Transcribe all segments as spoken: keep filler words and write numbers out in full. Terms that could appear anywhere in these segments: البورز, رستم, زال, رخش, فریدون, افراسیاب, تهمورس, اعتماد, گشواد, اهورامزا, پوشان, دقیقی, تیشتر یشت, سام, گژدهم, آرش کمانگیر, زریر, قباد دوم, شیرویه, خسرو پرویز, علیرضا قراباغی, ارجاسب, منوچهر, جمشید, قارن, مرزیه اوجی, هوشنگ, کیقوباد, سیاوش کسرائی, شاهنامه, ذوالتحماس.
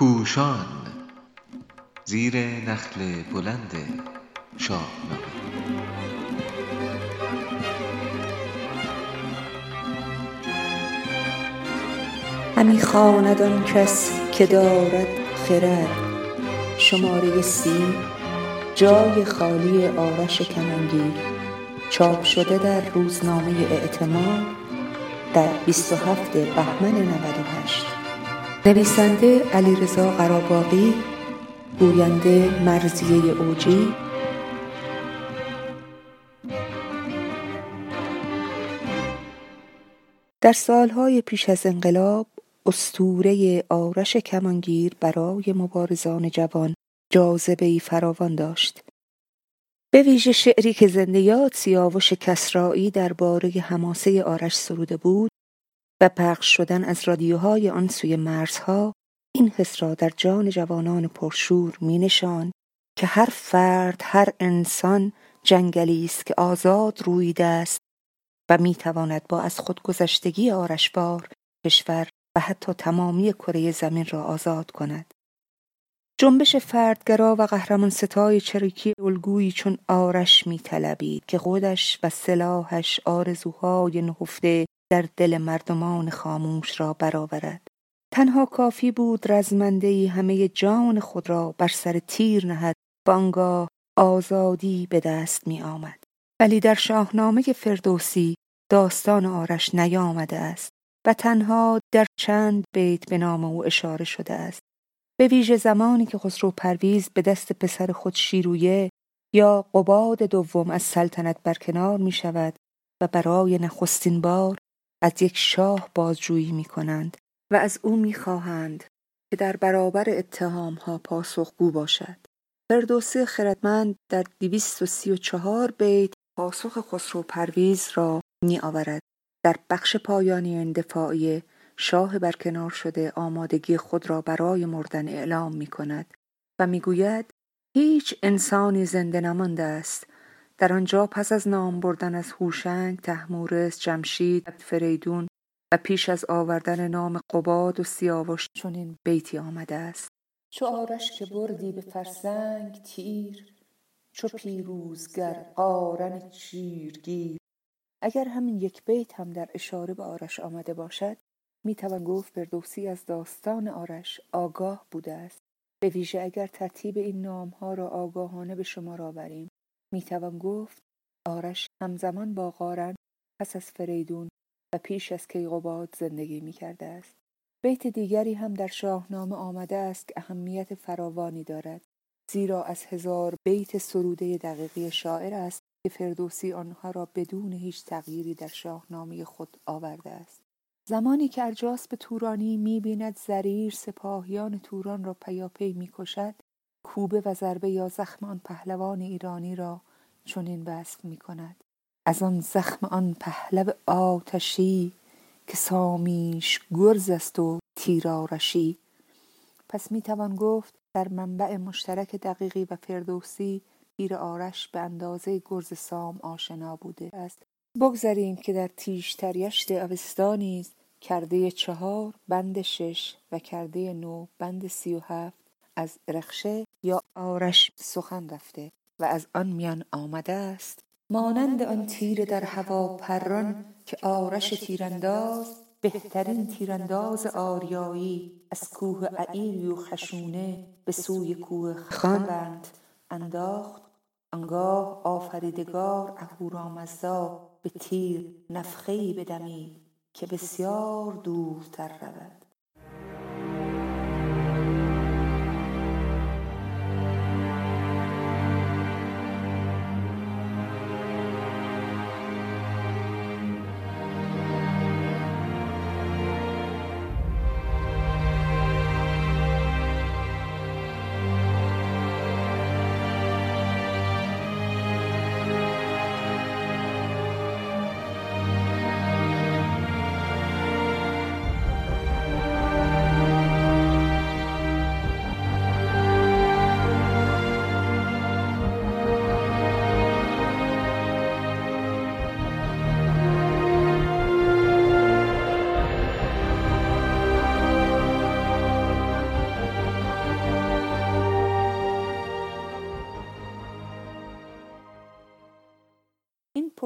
پوشان زیر نخل بلند شاهنامه. همی خواند آن کس که دارد خرد. شماره سی، جای خالی آرش کمانگیر، چاپ شده در روزنامه اعتماد در بیست و هفتم بهمن نود و هشت. نویسنده علیرضا قراباغی، گوینده مرزیه اوجی. در سالهای پیش از انقلاب، اسطوره آرش کمانگیر برای مبارزان جوان جاذبه‌ای فراوان داشت. به ویژه شعری که زنده‌یاد سیاوش کسرائی درباره حماسه آرش سروده بود و پخش شدن از رادیوهای آن سوی مرزها این حس را در جان جوانان پرشور می‌نشاند که هر فرد، هر انسان جنگلی است که آزاد رویده است و می‌تواند با از خودگذشتگی آرشبار کشور و حتی تمامی کره زمین را آزاد کند. جنبش فردگرا و قهرمان ستای چریکی الگویی چون آرش می‌طلبید که خودش و سلاحش آرزوهای نهفته در دل مردمان خاموش را برآورد. تنها کافی بود رزمنده‌ای همه جان خود را بر سر تیر نهد و آنگاه آزادی به دست می آمد. ولی در شاهنامه فردوسی داستان آرش نیامده است و تنها در چند بیت به نام او اشاره شده است. به ویژه زمانی که خسرو پرویز به دست پسر خود شیرویه یا قباد دوم از سلطنت برکنار می شود و برای نخستین بار از یک شاه بازجویی می کنند و از او می خواهند که در برابر اتهام ها پاسخگو باشد. فردوسی خردمند در دویست و سی و چهار بیت پاسخ خسرو پرویز را می آورد. در بخش پایانی این دفاعیه شاه برکنار شده آمادگی خود را برای مردن اعلام می کند و می گوید هیچ انسانی زنده نمانده است. در آنجا پس از نام بردن از هوشنگ، تهمورس، جمشید و فریدون و پیش از آوردن نام قباد و سیاوش چنین بیتی آمده است: چو آرش که بردی به فرسنگ تیر، چو پیروزگر قارن چیرگیر. اگر همین یک بیت هم در اشاره به آرش آمده باشد، می توان گفت فردوسی از داستان آرش آگاه بوده است. به ویژه اگر ترتیب این نام‌ها را آگاهانه به شما را بریم، می توان گفت آرش همزمان با قارن، پس از فریدون و پیش از کیقوباد زندگی می کرده است. بیت دیگری هم در شاهنامه آمده است که اهمیت فراوانی دارد، زیرا از هزار بیت سروده دقیقی شاعر است که فردوسی آنها را بدون هیچ تغییری در شاهنامه خود آورده است. زمانی که ارجاسب تورانی می‌بیند زریر سپاهیان توران را پیاپی می‌کشد، کوبه و ضربه یا زخم آن پهلوان ایرانی را چنین وصف می‌کند: از آن زخم آن پهلو آتشی، که سامیش گرز است و تیرارشی. پس می‌توان گفت در منبع مشترک دقیقی و فردوسی، تیر آرش به اندازه گرز سام آشنا بوده است. بگذاریم که در تیشتر یشت اوستا نیز کرده چهار بند شش و کرده نو بند سی و هفت از رخش یا آرش سخن رفته و از آن میان آمده است: مانند آن تیر در هوا پران، که آرش تیرانداز بهترین تیرانداز آریایی، از کوه عیلی و خشونه به سوی کوه خواند انداخت، آنگاه آفریدگار اهورامزا به تیر نفخه‌ای بدمید که بسیار دورتر رود.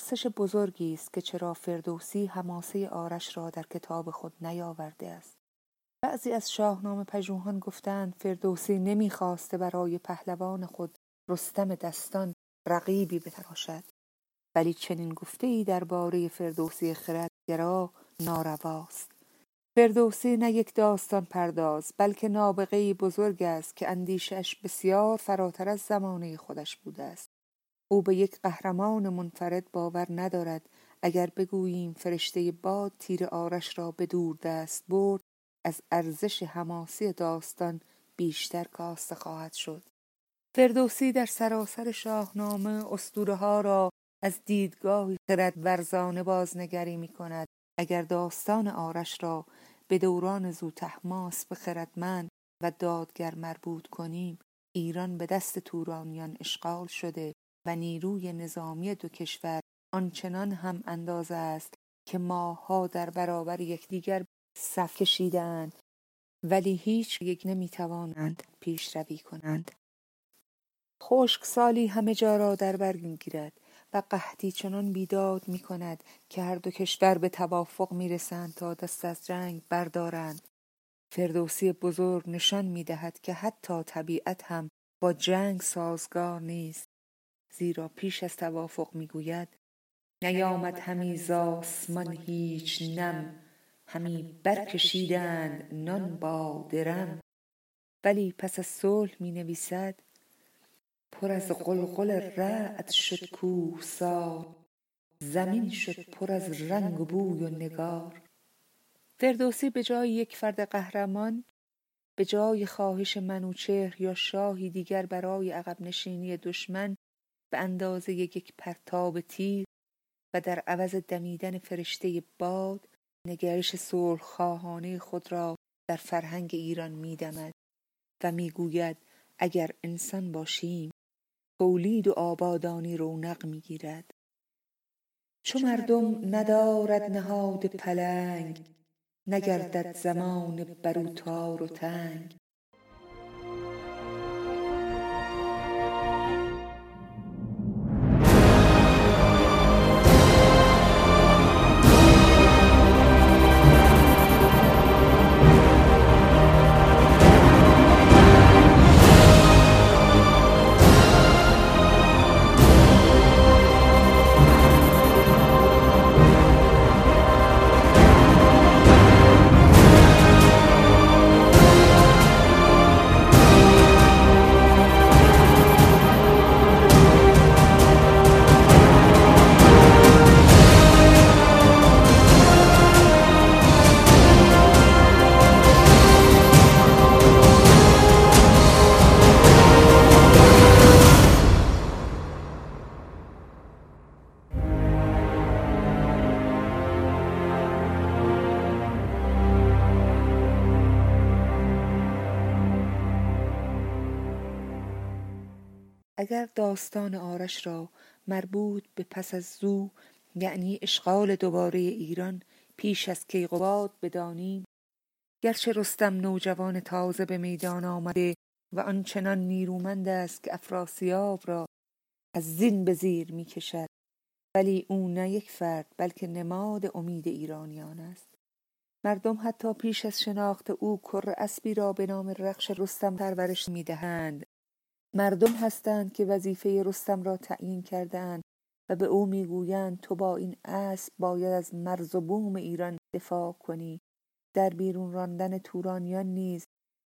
پرسش بزرگی است که چرا فردوسی حماسه آرش را در کتاب خود نیاورده است. بعضی از شاهنامه پژوهان گفتند فردوسی نمی‌خواسته برای پهلوان خود رستم دستان رقیبی بتراشد، ولی چنین گفته‌ای درباره فردوسی خردگرا نارواست. فردوسی نه یک داستان پرداز بلکه نابغه‌ای بزرگ است که اندیشش بسیار فراتر از زمانه خودش بوده است. او به یک قهرمان منفرد باور ندارد. اگر بگوییم فرشته باد تیر آرش را به دور دست برد، از ارزش حماسی داستان بیشتر کاسته خواهد شد. فردوسی در سراسر شاهنامه اسطوره ها را از دیدگاهی خردورزانه بازنگری می کند. اگر داستان آرش را به دوران ذوالتحماس به خردمند و دادگر مربوط کنیم، ایران به دست تورانیان اشغال شده و نیروی نظامی دو کشور آنچنان هم اندازه است که ماها در برابر یکدیگر صف کشیدند، ولی هیچ یک نمی توانند پیشروی کنند. خشکسالی همه جا را در بر می‌گیرد و قحطی چنان بیداد می کند که هر دو کشور به توافق می رسند تا دست از جنگ بردارند. فردوسی بزرگ نشان می دهد که حتی طبیعت هم با جنگ سازگار نیست، زیرا پیش از توافق می گوید: نیامد همی ز آسمان هیچ نم، همی برکشیدند نان با درم. ولی پس از صلح می نویسد: پر از قلقل رعد شد کوهسار، زمین شد پر از رنگ و بوی و نگار. فردوسی به جای یک فرد قهرمان، به جای خواهش منوچهر یا شاهی دیگر برای عقب نشینی دشمن به اندازه یک پرتاب تیر و در عوض دمیدن فرشته باد، نگرش صلح‌خواهانه خود را در فرهنگ ایران می‌دمد و می‌گوید اگر انسان باشیم تولید و آبادانی رونق می‌گیرد. چو مردم ندارد نهاد پلنگ، نگردد زمان برو تار و تنگ. اگر داستان آرش را مربوط به پس از زو، یعنی اشغال دوباره ایران پیش از کیقوباد بدانیم، گرچه رستم نوجوان تازه به میدان آمده و آنچنان نیرومند است که افراسیاب را از زین به زیر می کشد، ولی او نه یک فرد بلکه نماد امید ایرانیان است. مردم حتی پیش از شناخت او کر اسبی را به نام رخش رستم پرورش می دهند. مردم هستند که وظیفه رستم را تعیین کردند و به او میگویند تو با این اسب باید از مرز و بوم ایران دفاع کنی. در بیرون راندن تورانیان نیز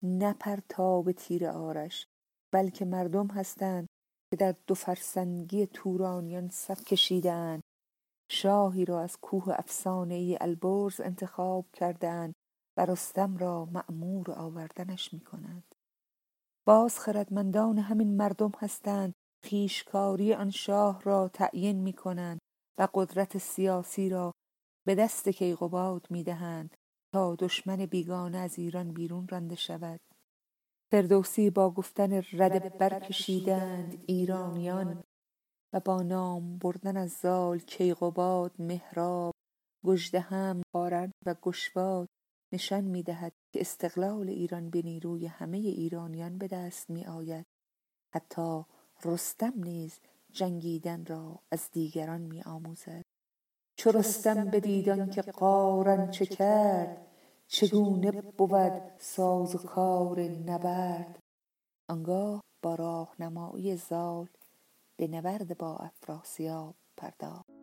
نه پرتاب تیر آرش، بلکه مردم هستند که در دو فرسنگی تورانیان صف کشیدند، شاهی را از کوه افسانه‌ای البورز انتخاب کردند و رستم را مأمور آوردنش میکنند. باز خردمندان همین مردم هستند خویشکاری آن شاه را تعیین می کنند و قدرت سیاسی را به دست کیقوباد می دهند تا دشمن بیگانه از ایران بیرون رانده شود. فردوسی با گفتن رد برکشیدند ایرانیان و با نام بردن از زال، کیقوباد، مهراب، گژدهم، قارن و گشواد نشان می دهد که استقلال ایران به نیروی همه ایرانیان به دست می آید. حتی رستم نیز جنگیدن را از دیگران می آموزد. چو رستم بدیدان که قارن چه کرد، چگونه بود ساز و کار نبرد. آنگاه با راهنمایی زال به نبرد با افراسیاب پرداخت.